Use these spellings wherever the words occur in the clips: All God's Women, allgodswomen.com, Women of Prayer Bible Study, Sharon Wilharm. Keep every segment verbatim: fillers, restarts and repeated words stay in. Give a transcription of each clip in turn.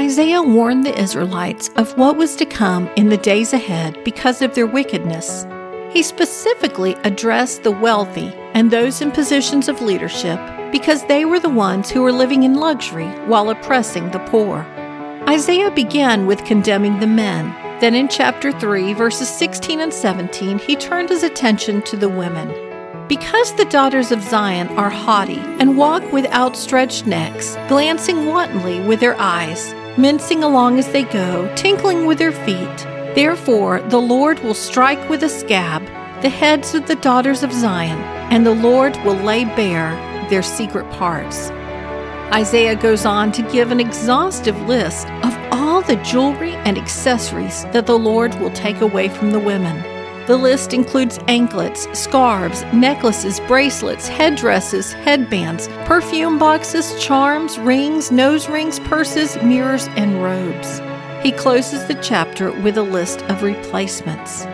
Isaiah warned the Israelites of what was to come in the days ahead because of their wickedness. He specifically addressed the wealthy and those in positions of leadership because they were the ones who were living in luxury while oppressing the poor. Isaiah began with condemning the men. Then in chapter three, verses sixteen and seventeen, he turned his attention to the women. Because the daughters of Zion are haughty and walk with outstretched necks, glancing wantonly with their eyes, mincing along as they go, tinkling with their feet. Therefore the Lord will strike with a scab the heads of the daughters of Zion, and the Lord will lay bare their secret parts. Isaiah goes on to give an exhaustive list of all the jewelry and accessories that the Lord will take away from the women. The list includes anklets, scarves, necklaces, bracelets, headdresses, headbands, perfume boxes, charms, rings, nose rings, purses, mirrors, and robes. He closes the chapter with a list of replacements.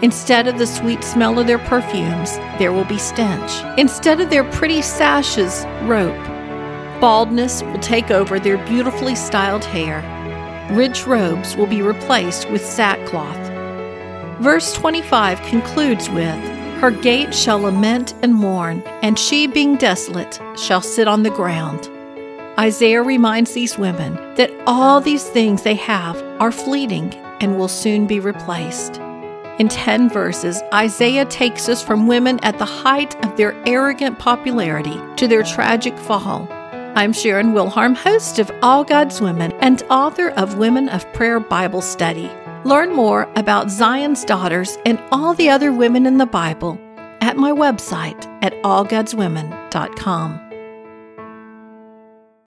Instead of the sweet smell of their perfumes, there will be stench. Instead of their pretty sashes, rope. Baldness will take over their beautifully styled hair. Rich robes will be replaced with sackcloth. Verse twenty-five concludes with, "Her gate shall lament and mourn, and she, being desolate, shall sit on the ground." Isaiah reminds these women that all these things they have are fleeting and will soon be replaced. In ten verses, Isaiah takes us from women at the height of their arrogant popularity to their tragic fall. I'm Sharon Wilharm, host of All God's Women and author of Women of Prayer Bible Study. Learn more about Zion's daughters and all the other women in the Bible at my website at all gods women dot com.